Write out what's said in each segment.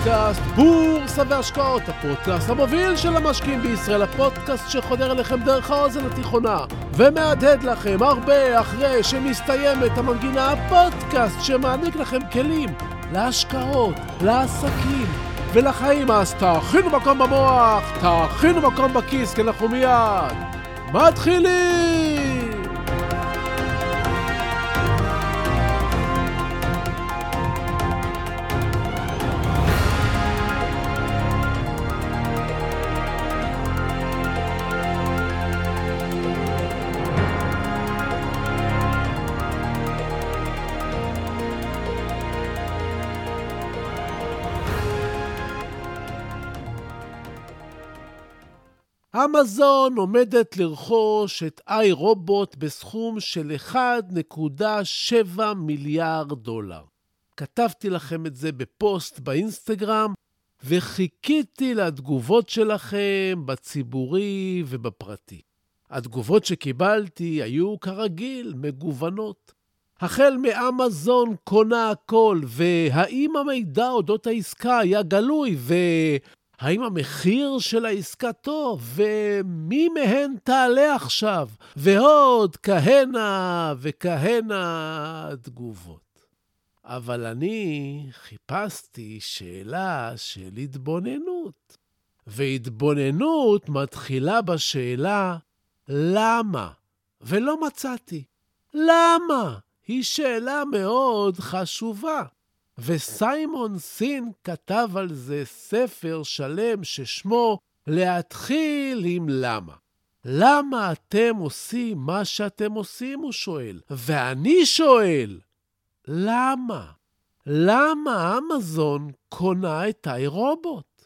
פודקאסט בורסה והשקעות, הפודקאסט המוביל של המשקיעים בישראל, הפודקאסט שחודר אליכם דרך האוזן התיכונה ומהדהד לכם הרבה אחרי שמסתיימת המנגינה, הפודקאסט שמעניק לכם כלים להשקעות, לעסקים ולחיים. אז תאכינו מקום במוח, תאכינו מקום בכיס, כי אנחנו מיד מתחילים. אמזון עומדת לרכוש את iRobot בסכום של 1.7 מיליארד דולר. כתבתי לכם את זה בפוסט באינסטגרם, וחיכיתי לתגובות שלכם בציבורי ובפרטי. התגובות שקיבלתי היו כרגיל מגוונות. החל מאמזון קונה הכל, והאם המידע אודות העסקה היה גלוי, האם המחיר של העסקה טוב, ומי מהן תעלה עכשיו, ועוד כהנה וכהנה תגובות. אבל אני חיפשתי שאלה של התבוננות, והתבוננות מתחילה בשאלה למה, ולא מצאתי. למה? היא שאלה מאוד חשובה. וסיימון סין כתב על זה ספר שלם ששמו להתחיל עם למה. למה אתם עושים מה שאתם עושים, הוא שואל. ואני שואל, למה? למה אמזון קונה את iRobot?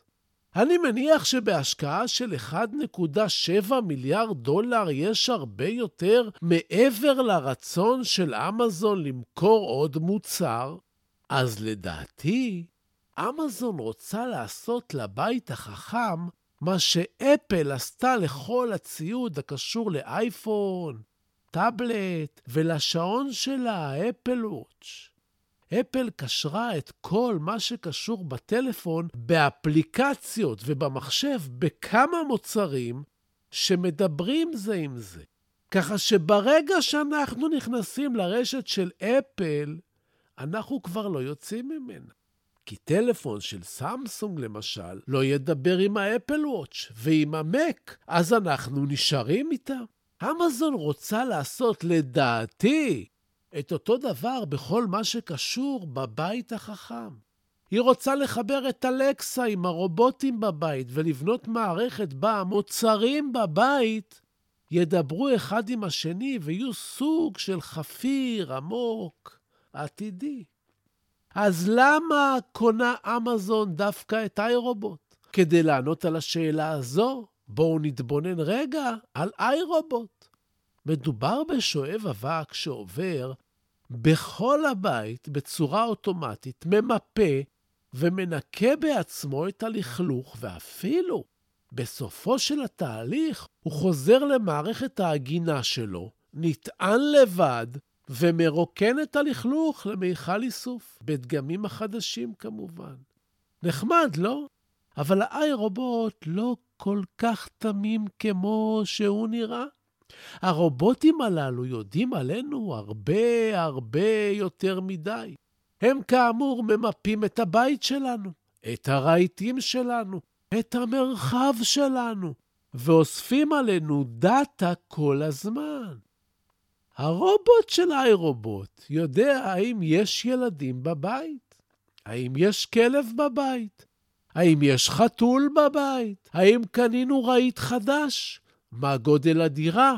אני מניח שבהשקעה של 1.7 מיליארד דולר יש הרבה יותר מעבר לרצון של אמזון למכור עוד מוצר. אז לדעתי, אמזון רוצה לעשות לבית החכם מה שאפל עשתה לכל הציוד הקשור לאייפון, טאבלט ולשעון שלה, אפל וואץ'. אפל קשרה את כל מה שקשור בטלפון, באפליקציות ובמחשב, בכמה מוצרים שמדברים זה עם זה. ככה שברגע שאנחנו נכנסים לרשת של אפל, אנחנו כבר לא יוצאים ממנה. כי טלפון של סמסונג למשל לא ידבר עם האפל וואץ' ועם המק, אז אנחנו נשארים איתה. אמזון רוצה לעשות לדעתי את אותו דבר בכל מה שקשור בבית החכם. היא רוצה לחבר את אלקסה עם הרובוטים בבית ולבנות מערכת בה המוצרים בבית ידברו אחד עם השני ויהיו סוג של חפיר עמוק. עתידי. אז למה קונה אמזון דווקא את iRobot? כדי לענות על השאלה הזו, בואו נתבונן רגע על iRobot. מדובר בשואב אבק שעובר בכל הבית בצורה אוטומטית, ממפה ומנקה בעצמו את הלכלוך, ואפילו בסופו של התהליך הוא חוזר למערכת ההגינה שלו, נטען לבד, ומרוקן את הלכלוך למיכל איסוף, בדגמים החדשים כמובן. נחמד, לא? אבל iRobot לא כל כך תמים כמו שהוא נראה. הרובוטים הללו יודעים עלינו הרבה הרבה יותר מדי. הם כאמור ממפים את הבית שלנו, את הרהיטים שלנו, את המרחב שלנו, ואוספים עלינו דאטה כל הזמן. הרובוט של iRobot יודע האם יש ילדים בבית, האם יש כלב בבית, האם יש חתול בבית, האם קנינו רהיט חדש, מה גודל הדירה,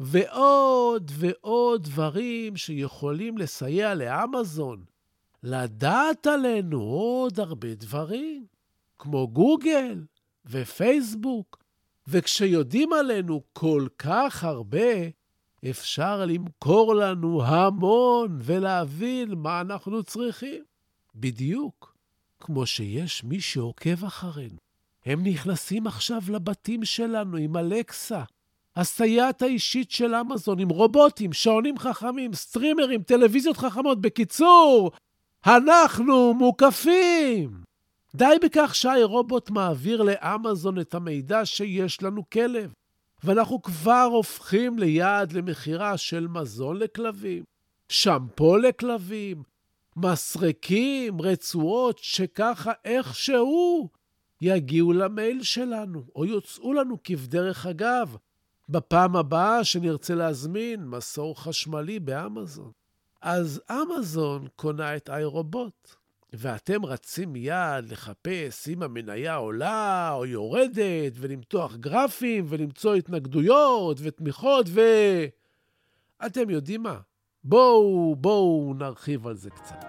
ועוד ועוד דברים שיכולים לסייע לאמזון לדעת עלינו עוד הרבה דברים, כמו גוגל ופייסבוק. וכשיודעים עלינו כל כך הרבה, אפשר למכור לנו המון ולהבין מה אנחנו צריכים. בדיוק כמו שיש מי שעוקב אחרינו. הם נכנסים עכשיו לבתים שלנו עם אלקסה, הסייעת האישית של אמזון, עם רובוטים, שעונים חכמים, סטרימרים, טלוויזיות חכמות. בקיצור, אנחנו מוקפים. די בכך שהאירובוט מעביר לאמזון את המידע שיש לנו כלב, ואנחנו כבר הופכים ליעד למחירה של מזון לכלבים, שמפו לכלבים, מסרקים, רצועות שככה איכשהו יגיעו למייל שלנו, או יוצאו לנו כבדרך אגב, בפעם הבאה שנרצה להזמין מסור חשמלי באמזון. אז אמזון קונה את iRobot, ואתם רצים מיד לחפש אם המניה עולה או יורדת, ולמתוח גרפים, ולמצוא התנגדויות ותמיכות, אתם יודעים מה? בואו נרחיב על זה קצת.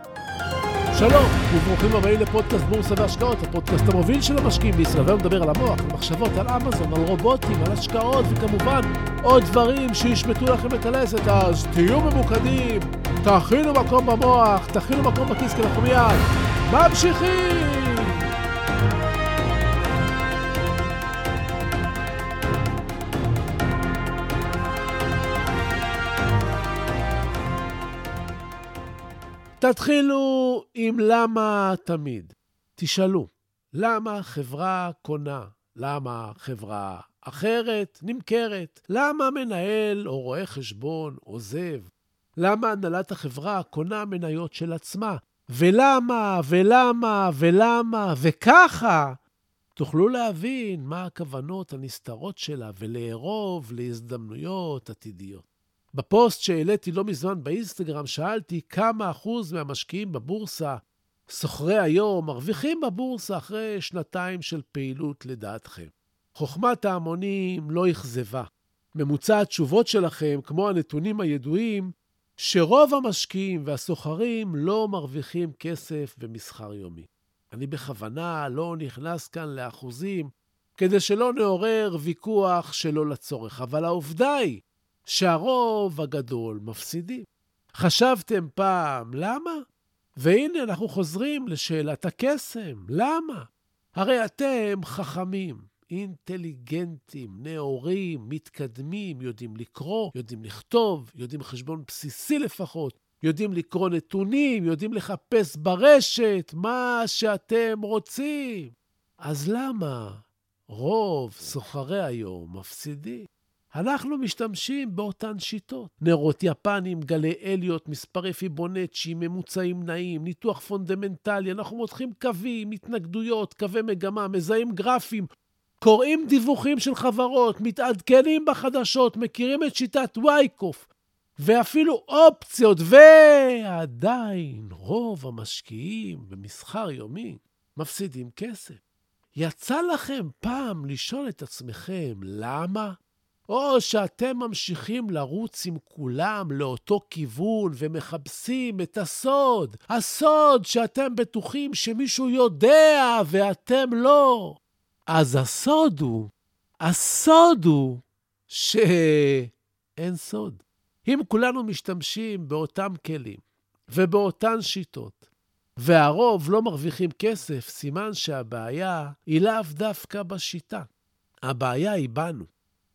שלום, וברוכים הבאים לפודקאסט בורסה והשקעות, הפודקאסט המוביל של המשקיעים בישראל. היום נדבר על המוח, על מחשבות, על אמזון, על רובוטים, על השקעות, וכמובן עוד דברים שישמטו לכם את הלסת. אז תהיו ממוקדים, תכינו מקום במוח, תכינו מקום בכיס, כי אנחנו מיד ממשיכים. תתחילו עם למה תמיד. תשאלו, למה חברה קונה? למה חברה אחרת נמכרת? למה מנהל או רואה חשבון עוזב? למה הנהלת החברה קונה מניות של עצמה? ולמה, ולמה, ולמה, וככה תוכלו להבין מה הכוונות הנסתרות שלה ולערוב להזדמנויות עתידיות. בפוסט שהעליתי לא מזמן באינסטגרם שאלתי כמה אחוז מהמשקיעים בבורסה, סוחרי היום, מרוויחים בבורסה אחרי שנתיים של פעילות לדעתכם. חוכמת ההמונים לא יחזבה. ממוצע התשובות שלכם, כמו הנתונים הידועים, שרוב המשקיעים והסוחרים לא מרוויחים כסף במסחר יומי. אני בכוונה לא נכנס כאן לאחוזים, כדי שלא נעורר ויכוח שלא לצורך, אבל העובדה היא, שהרוב הגדול מפסידים. חשבתם פעם למה? והנה אנחנו חוזרים לשאלת הקסם. למה? הרי אתם חכמים, אינטליגנטים, נאורים, מתקדמים, יודעים לקרוא, יודעים לכתוב, יודעים חשבון בסיסי לפחות, יודעים לקרוא נתונים, יודעים לחפש ברשת מה שאתם רוצים. אז למה רוב סוחרי היום מפסידים? אנחנו משתמשים באותן שיטות. נרות יפנים, גלי אליות, מספרי פיבונצ'י, ממוצעים נעים, ניתוח פונדמנטלי, אנחנו מותחים קווים, התנגדויות, קווי מגמה, מזהים גרפים, קוראים דיווחים של חברות, מתעדכנים בחדשות, מכירים את שיטת וייקוף, ואפילו אופציות, ועדיין רוב המשקיעים במסחר יומי מפסידים כסף. יצא לכם פעם לשאול את עצמכם למה? או שאתם ממשיכים לרוץ עם כולם לאותו כיוון ומחפשים את הסוד. הסוד שאתם בטוחים שמישהו יודע ואתם לא. אז הסוד הוא שאין סוד. אם כולנו משתמשים באותם כלים ובאותן שיטות, והרוב לא מרוויחים כסף, סימן שהבעיה היא לאו דווקא בשיטה. הבעיה היא בנו.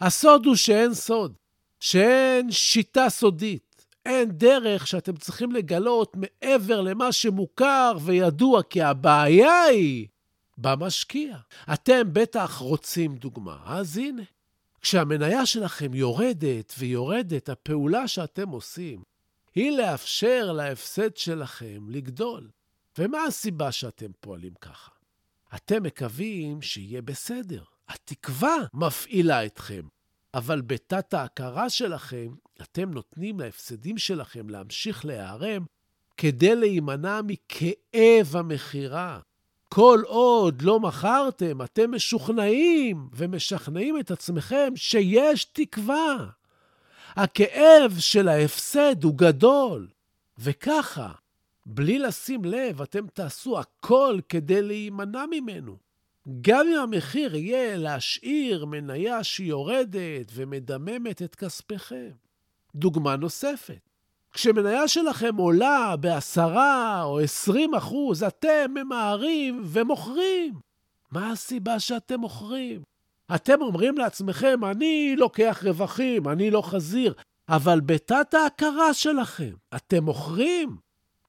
הסוד הוא שאין סוד, שאין שיטה סודית, אין דרך שאתם צריכים לגלות מעבר למה שמוכר וידוע, כי הבעיה היא במשקיע. אתם בטח רוצים דוגמה, אז הנה. כשהמניה שלכם יורדת ויורדת, הפעולה שאתם עושים היא לאפשר להפסד שלכם לגדול. ומה הסיבה שאתם פועלים ככה? אתם מקווים שיהיה בסדר. התקווה מפעילה אתכם, אבל בתת ההכרה שלכם, אתם נותנים להפסדים שלכם להמשיך להיערם כדי להימנע מכאב המחירה. כל עוד לא מכרתם, אתם משוכנעים ומשכנעים את עצמכם שיש תקווה. הכאב של ההפסד הוא גדול, וככה, בלי לשים לב, אתם תעשו הכל כדי להימנע ממנו. גם אם המחיר יהיה להשאיר מניה שיורדת ומדממת את כספיכם. דוגמה נוספת, כשמניה שלכם עולה ב10% או 20%, אתם ממהרים ומוכרים. מה הסיבה שאתם מוכרים? אתם אומרים לעצמכם, אני לוקח רווחים, אני לא חזיר, אבל בתת ההכרה שלכם, אתם מוכרים.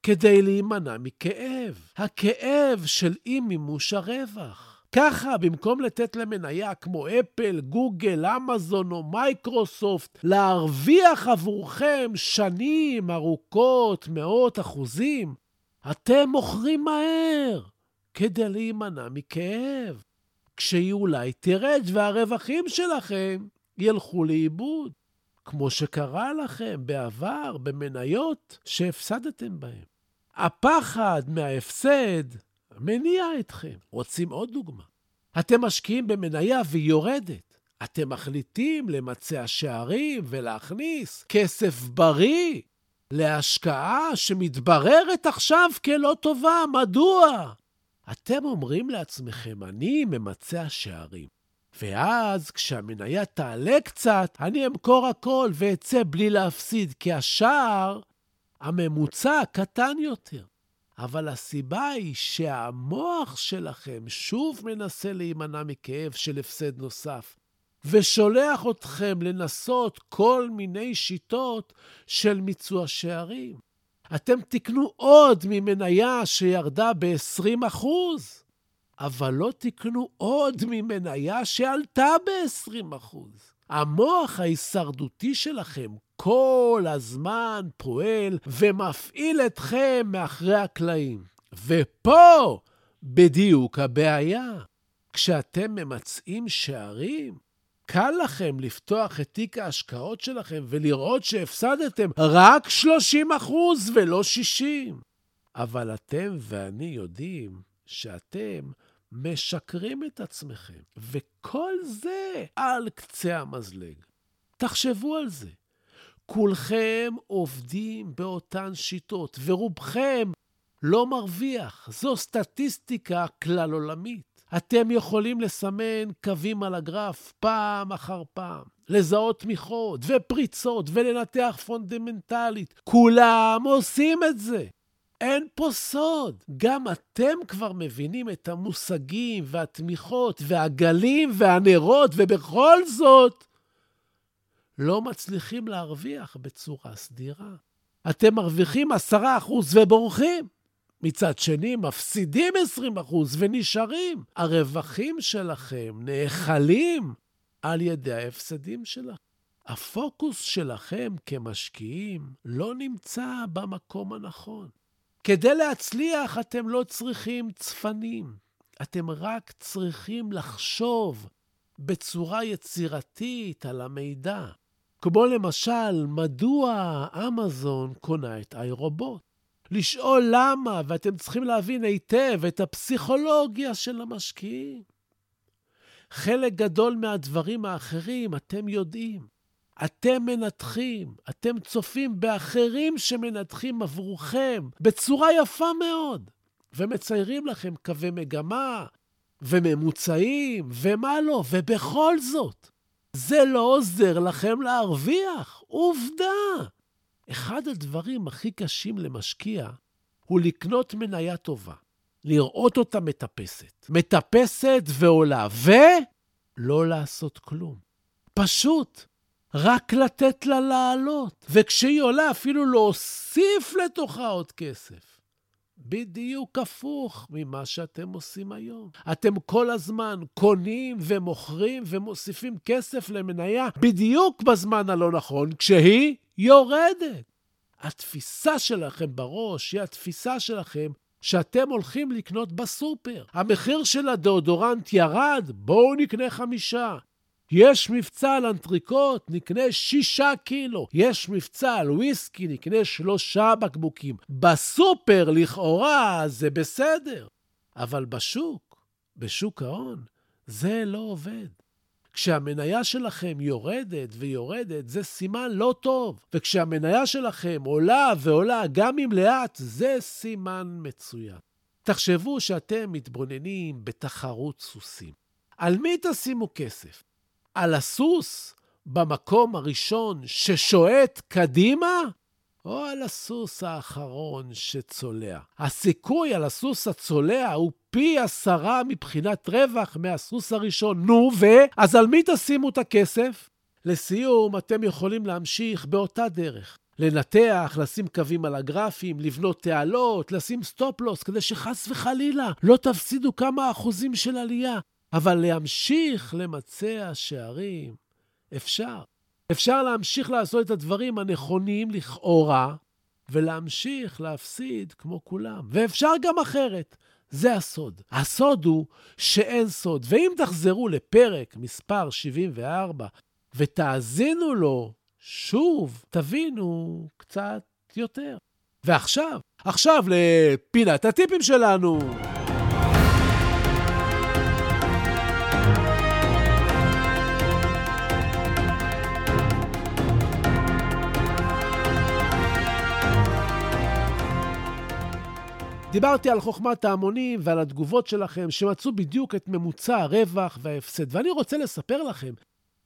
כדי להימנע מכאב. הכאב של אי מימוש הרווח. ככה, במקום לתת למניה כמו אפל, גוגל, אמזון או מייקרוסופט, להרוויח עבורכם שנים ארוכות, מאות אחוזים, אתם מוכרים מהר כדי להימנע מכאב. כשהיא אולי תרד והרווחים שלכם ילכו לאיבוד, כמו שקרה לכם בעבר במניות שהפסדתם בהם. הפחד מההפסד מניע אתכם. רוצים עוד דוגמה? אתם משקיעים במניה והיא יורדת. אתם מחליטים למצע שערים ולהכניס כסף בריא להשקעה שמתבררת עכשיו כלא טובה. מדוע? אתם אומרים לעצמכם, אני ממצע שערים. ואז כשהמניה תעלה קצת, אני אמכור הכל ואצא בלי להפסיד, כי השער הממוצע קטן יותר. אבל הסיבה היא שהמוח שלכם שוב מנסה להימנע מכאב של הפסד נוסף, ושולח אתכם לנסות כל מיני שיטות של מיצוע שערים. אתם תקנו עוד ממניה שירדה ב-20%, אבל לא תקנו עוד ממניה שעלתה ב-20%. המוח ההישרדותי שלכם כל הזמן פועל ומפעיל אתכם מאחרי הקלעים. ופה בדיוק הבעיה. כשאתם ממצאים שערים, קל לכם לפתוח את תיק ההשקעות שלכם ולראות שהפסדתם רק 30% ולא 60%. אבל אתם ואני יודעים שאתם משקרים את עצמכם. וכל זה על קצה המזלג. תחשבו על זה. כולכם עובדים באותן שיטות, ורובכם לא מרוויח. זו סטטיסטיקה כלל עולמית. אתם יכולים לסמן קווים על הגרף פעם אחר פעם, לזהות תמיכות ופריצות ולנתח פונדמנטלית. כולם עושים את זה. אין פה סוד. גם אתם כבר מבינים את המושגים והתמיכות והגלים והנרות, ובכל זאת לא מצליחים להרוויח בצורה סדירה. אתם מרוויחים 10% ובורחים. מצד שני, מפסידים 20% ונשארים. הרווחים שלכם נאכלים על ידי ההפסדים שלכם. הפוקוס שלכם כמשקיעים לא נמצא במקום הנכון. כדי להצליח אתם לא צריכים צפנים. אתם רק צריכים לחשוב בצורה יצירתית על המידע. כמו למשל, מדוע אמזון קונה את iRobot? לשאול למה, ואתם צריכים להבין היטב את הפסיכולוגיה של המשקיעים. חלק גדול מהדברים האחרים אתם יודעים. אתם מנתחים, אתם צופים באחרים שמנתחים עבורכם בצורה יפה מאוד, ומציירים לכם קווי מגמה וממוצעים ומה לא, ובכל זאת זה לא עוזר לכם להרוויח. עובדה. אחד הדברים הכי קשים למשקיע הוא לקנות מניה טובה, לראות אותה מטפסת. מטפסת ועולה, ולא לעשות כלום. פשוט, רק לתת לה לעלות. וכשהיא עולה אפילו להוסיף לתוכה עוד כסף. בדיוק הפוך ממה שאתם עושים היום. אתם כל הזמן קונים ומוכרים ומוסיפים כסף למניה בדיוק בזמן הלא נכון, כשהיא יורדת. התפיסה שלכם בראש היא התפיסה שלכם שאתם הולכים לקנות בסופר. המחיר של הדאודורנט ירד, בואו נקנה 5. יש מבצע על אנטריקות, נקנה 6 קילו. יש מבצע על וויסקי, נקנה 3 בקבוקים. בסופר לכאורה זה בסדר, אבל בשוק ההון, זה לא עובד. כשהמניה שלכם יורדת ויורדת, זה סימן לא טוב. וכשהמניה שלכם עולה ועולה, גם אם לאט, זה סימן מצוין. תחשבו שאתם מתבוננים בתחרות סוסים. על מי תשימו כסף? על הסוס במקום הראשון ששועט קדימה, או על הסוס האחרון שצולע? הסיכוי על הסוס הצולע הוא פי 10 מבחינת רווח מהסוס הראשון. נו, אז על מי תשימו את הכסף? לסיום, אתם יכולים להמשיך באותה דרך. לנתח, לשים קווים על הגרפים, לבנות תעלות, לשים סטופלוס, כדי שחס וחלילה לא תפסידו כמה אחוזים של עלייה. אבל להמשיך למצע שערים, אפשר. אפשר להמשיך לעשות את הדברים הנכונים לכאורה, ולהמשיך להפסיד כמו כולם. ואפשר גם אחרת. זה הסוד. הסוד הוא שאין סוד. ואם תחזרו לפרק מספר 74 ותאזינו לו, שוב תבינו קצת יותר. ועכשיו, לפינת הטיפים שלנו. דיברתי על חוכמת ההמונים ועל התגובות שלכם שמצאו בדיוק את ממוצע הרווח וההפסד, ואני רוצה לספר לכם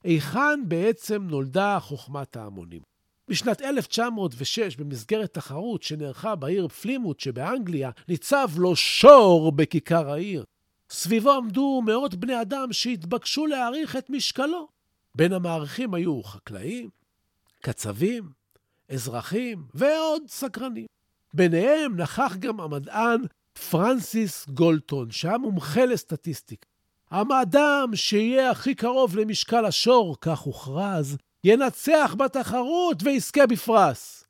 היכן בעצם נולדה חוכמת ההמונים. בשנת 1906, במסגרת תחרות שנערכה בעיר פלימות שבאנגליה, ניצב לו שור בכיכר העיר. סביבו עמדו מאות בני אדם שהתבקשו להעריך את משקלו. בין המעריכים היו חקלאים, קצבים, אזרחים ועוד סקרנים. ביניהם נכח גם המדען פרנסיס גולטון, שהיה מומחה לסטטיסטיקה. המאדם שיהיה הכי קרוב למשקל השור, כך הוכרז, ינצח בתחרות ויזכה בפרס.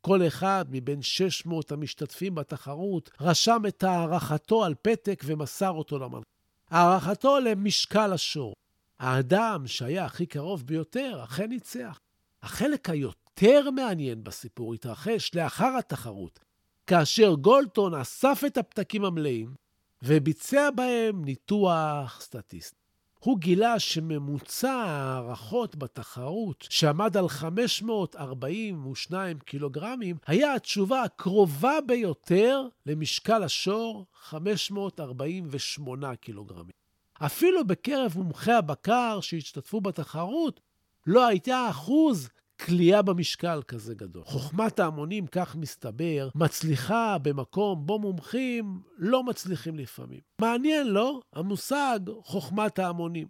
כל אחד מבין 600 המשתתפים בתחרות רשם את הערכתו על פתק ומסר אותו למלכה. הערכתו למשקל השור. האדם שהיה הכי קרוב ביותר אכן ניצח. החלק יותר מעניין בסיפור התרחש לאחר התחרות, כאשר גולטון אסף את הפתקים המלאים וביצע בהם ניתוח סטטיסטי. הוא גילה שממוצע הערכות בתחרות, שעמד על 542 קילוגרמים, היה התשובה הקרובה ביותר למשקל השור, 548 קילוגרמים. אפילו בקרב מומחי הבקר שהשתתפו בתחרות, לא הייתה אחוז כלייה במשקל כזה גדול. חוכמת ההמונים, כך מסתבר, מצליחה במקום בו מומחים לא מצליחים לפעמים. מעניין, לא? המושג חוכמת ההמונים.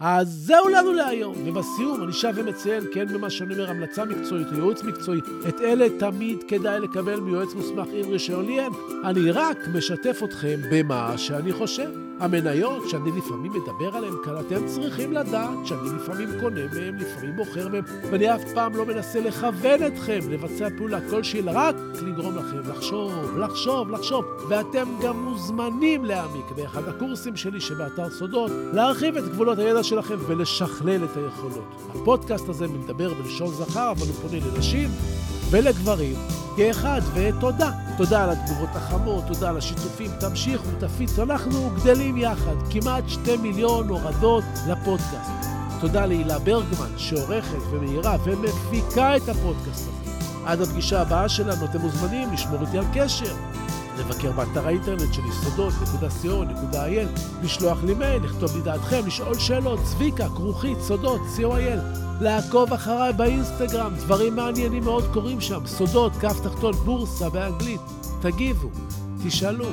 אז זהו לנו להיום. ובסיום אני שב ומציין, כן, במה שאני אומר, המלצה מקצועית, ייעוץ מקצועי. את אלה תמיד כדאי לקבל מיועץ מוסמך עם רישיון ליין. אני רק משתף אתכם במה שאני חושב. המניות שאני לפעמים מדבר עליהן כאן, אתם צריכים לדעת שאני לפעמים קונה מהם, לפעמים מוכר מהם, ואני אף פעם לא מנסה לכוון אתכם לבצע פעולה כלשהי, רק לגרום לכם לחשוב, ואתם גם מוזמנים להעמיק באחד הקורסים שלי שבאתר סודות, להרחיב את גבולות הידע שלכם ולשכלל את היכולות. הפודקאסט הזה מדבר בלשון זכר, אבל הוא פונה לנשים ולגברים כאחד, ותודה. תודה על התגובות החמות, תודה על השיתופים, תמשיכו, תפיצו, אנחנו גדלים יחד, כמעט 2 מיליון הורדות לפודקאסט. תודה להילה ברגמן שעורכת ומהירה ומפיקה את הפודקאסט הזה. עד הפגישה הבאה שלנו אתם מוזמנים לשמור איתי על קשר, לבקר באתר האינטרנט שלי sodot.co.il, לשלוח לי מייל, לכתוב לי דעתכם, לשאול שאלות, צביקה@sodot.co.il, לעקוב אחריי באינסטגרם, דברים מעניינים מאוד קורים שם, סודות, כף תחתון, בורסה באנגלית. תגיבו, תשאלו,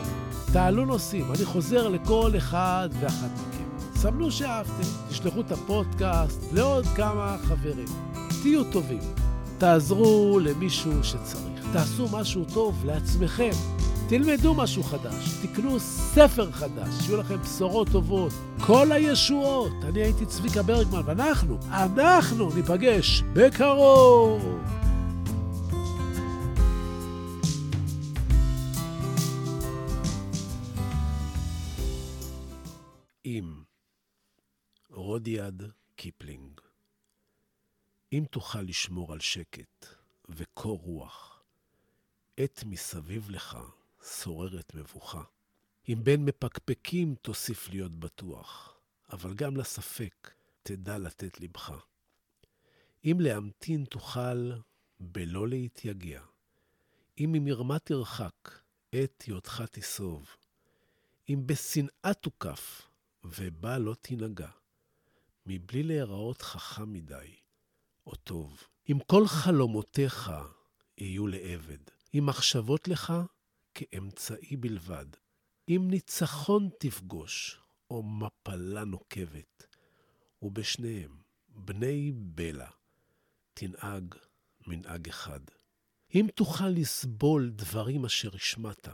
תעלו נושאים, אני חוזר לכל אחד ואחת מכם. סמנו שאהבתם, תשלחו את הפודקאסט לעוד כמה חברים. תהיו טובים, תעזרו למישהו שצריך, תעשו משהו טוב לעצמכם, תלמדו משהו חדש, תקנו ספר חדש, שיהיו לכם בשורות טובות, כל הישועות. אני הייתי צביקה ברגמן, ואנחנו ניפגש בקרוב. אם רודיארד קיפלינג. אם תוכל לשמור על שקט וקור רוח, עת מסביב לך שוררת מבוכה. אם בין מפקפקים תוסיף להיות בטוח, אבל גם לספק תדע לתת לבך. אם להמתין תוכל בלא להתייגע, אם ממרמה תרחק, עת יותך תסוב, אם בשנאה תוקף ובה לא תנגע, מבלי להיראות חכם מדי או טוב. אם כל חלומותיך יהיו לעבד, אם מחשבות לך כאמצעי בלבד, אם ניצחון תפגוש או מפלה נוקבת, ובשניהם בני בלה תנהג מנהג אחד. אם תוכל לסבול דברים אשר השמעת,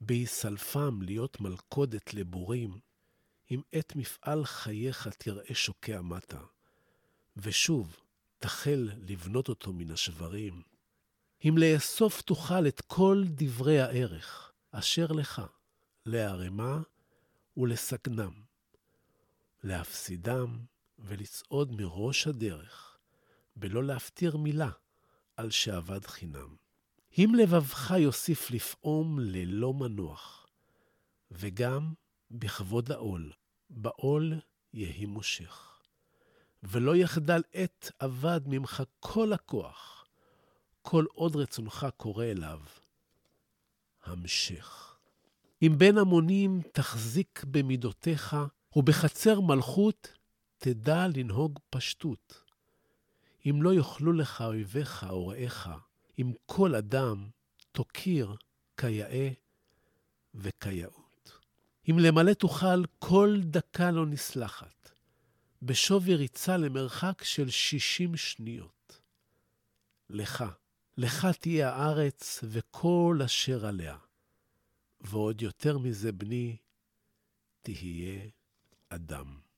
בהיסלפם להיות מלכודת לבורים, אם את מפעל חייך תראה שוקע מטה, ושוב תחל לבנות אותו מן השברים, אם לאסוף תוכל את כל דברי הערך, אשר לך, להרמה ולסגנם, להפסידם ולצעוד מראש הדרך, ולא להפטיר מילה על שעבד חינם. אם לבבך יוסיף לפעום ללא מנוח, וגם בכבוד העול, בעול יהי מושך. ולא יחדל עת עבד ממך כל הכוח, כל עוד רצונך קורא אליו. המשך. אם בין המונים תחזיק במידותיך, ובחצר מלכות תדע לנהוג פשטות. אם לא יוכלו לך אויביך או רעיך, אם כל אדם תוקיר כיאה וכיאות. אם למלא תוכל כל דקה לא נסלחת, בשווי ריצה למרחק של 60 שניות. לך תהיה הארץ וכל אשר עליה, ועוד יותר מזה בני, תהיה אדם.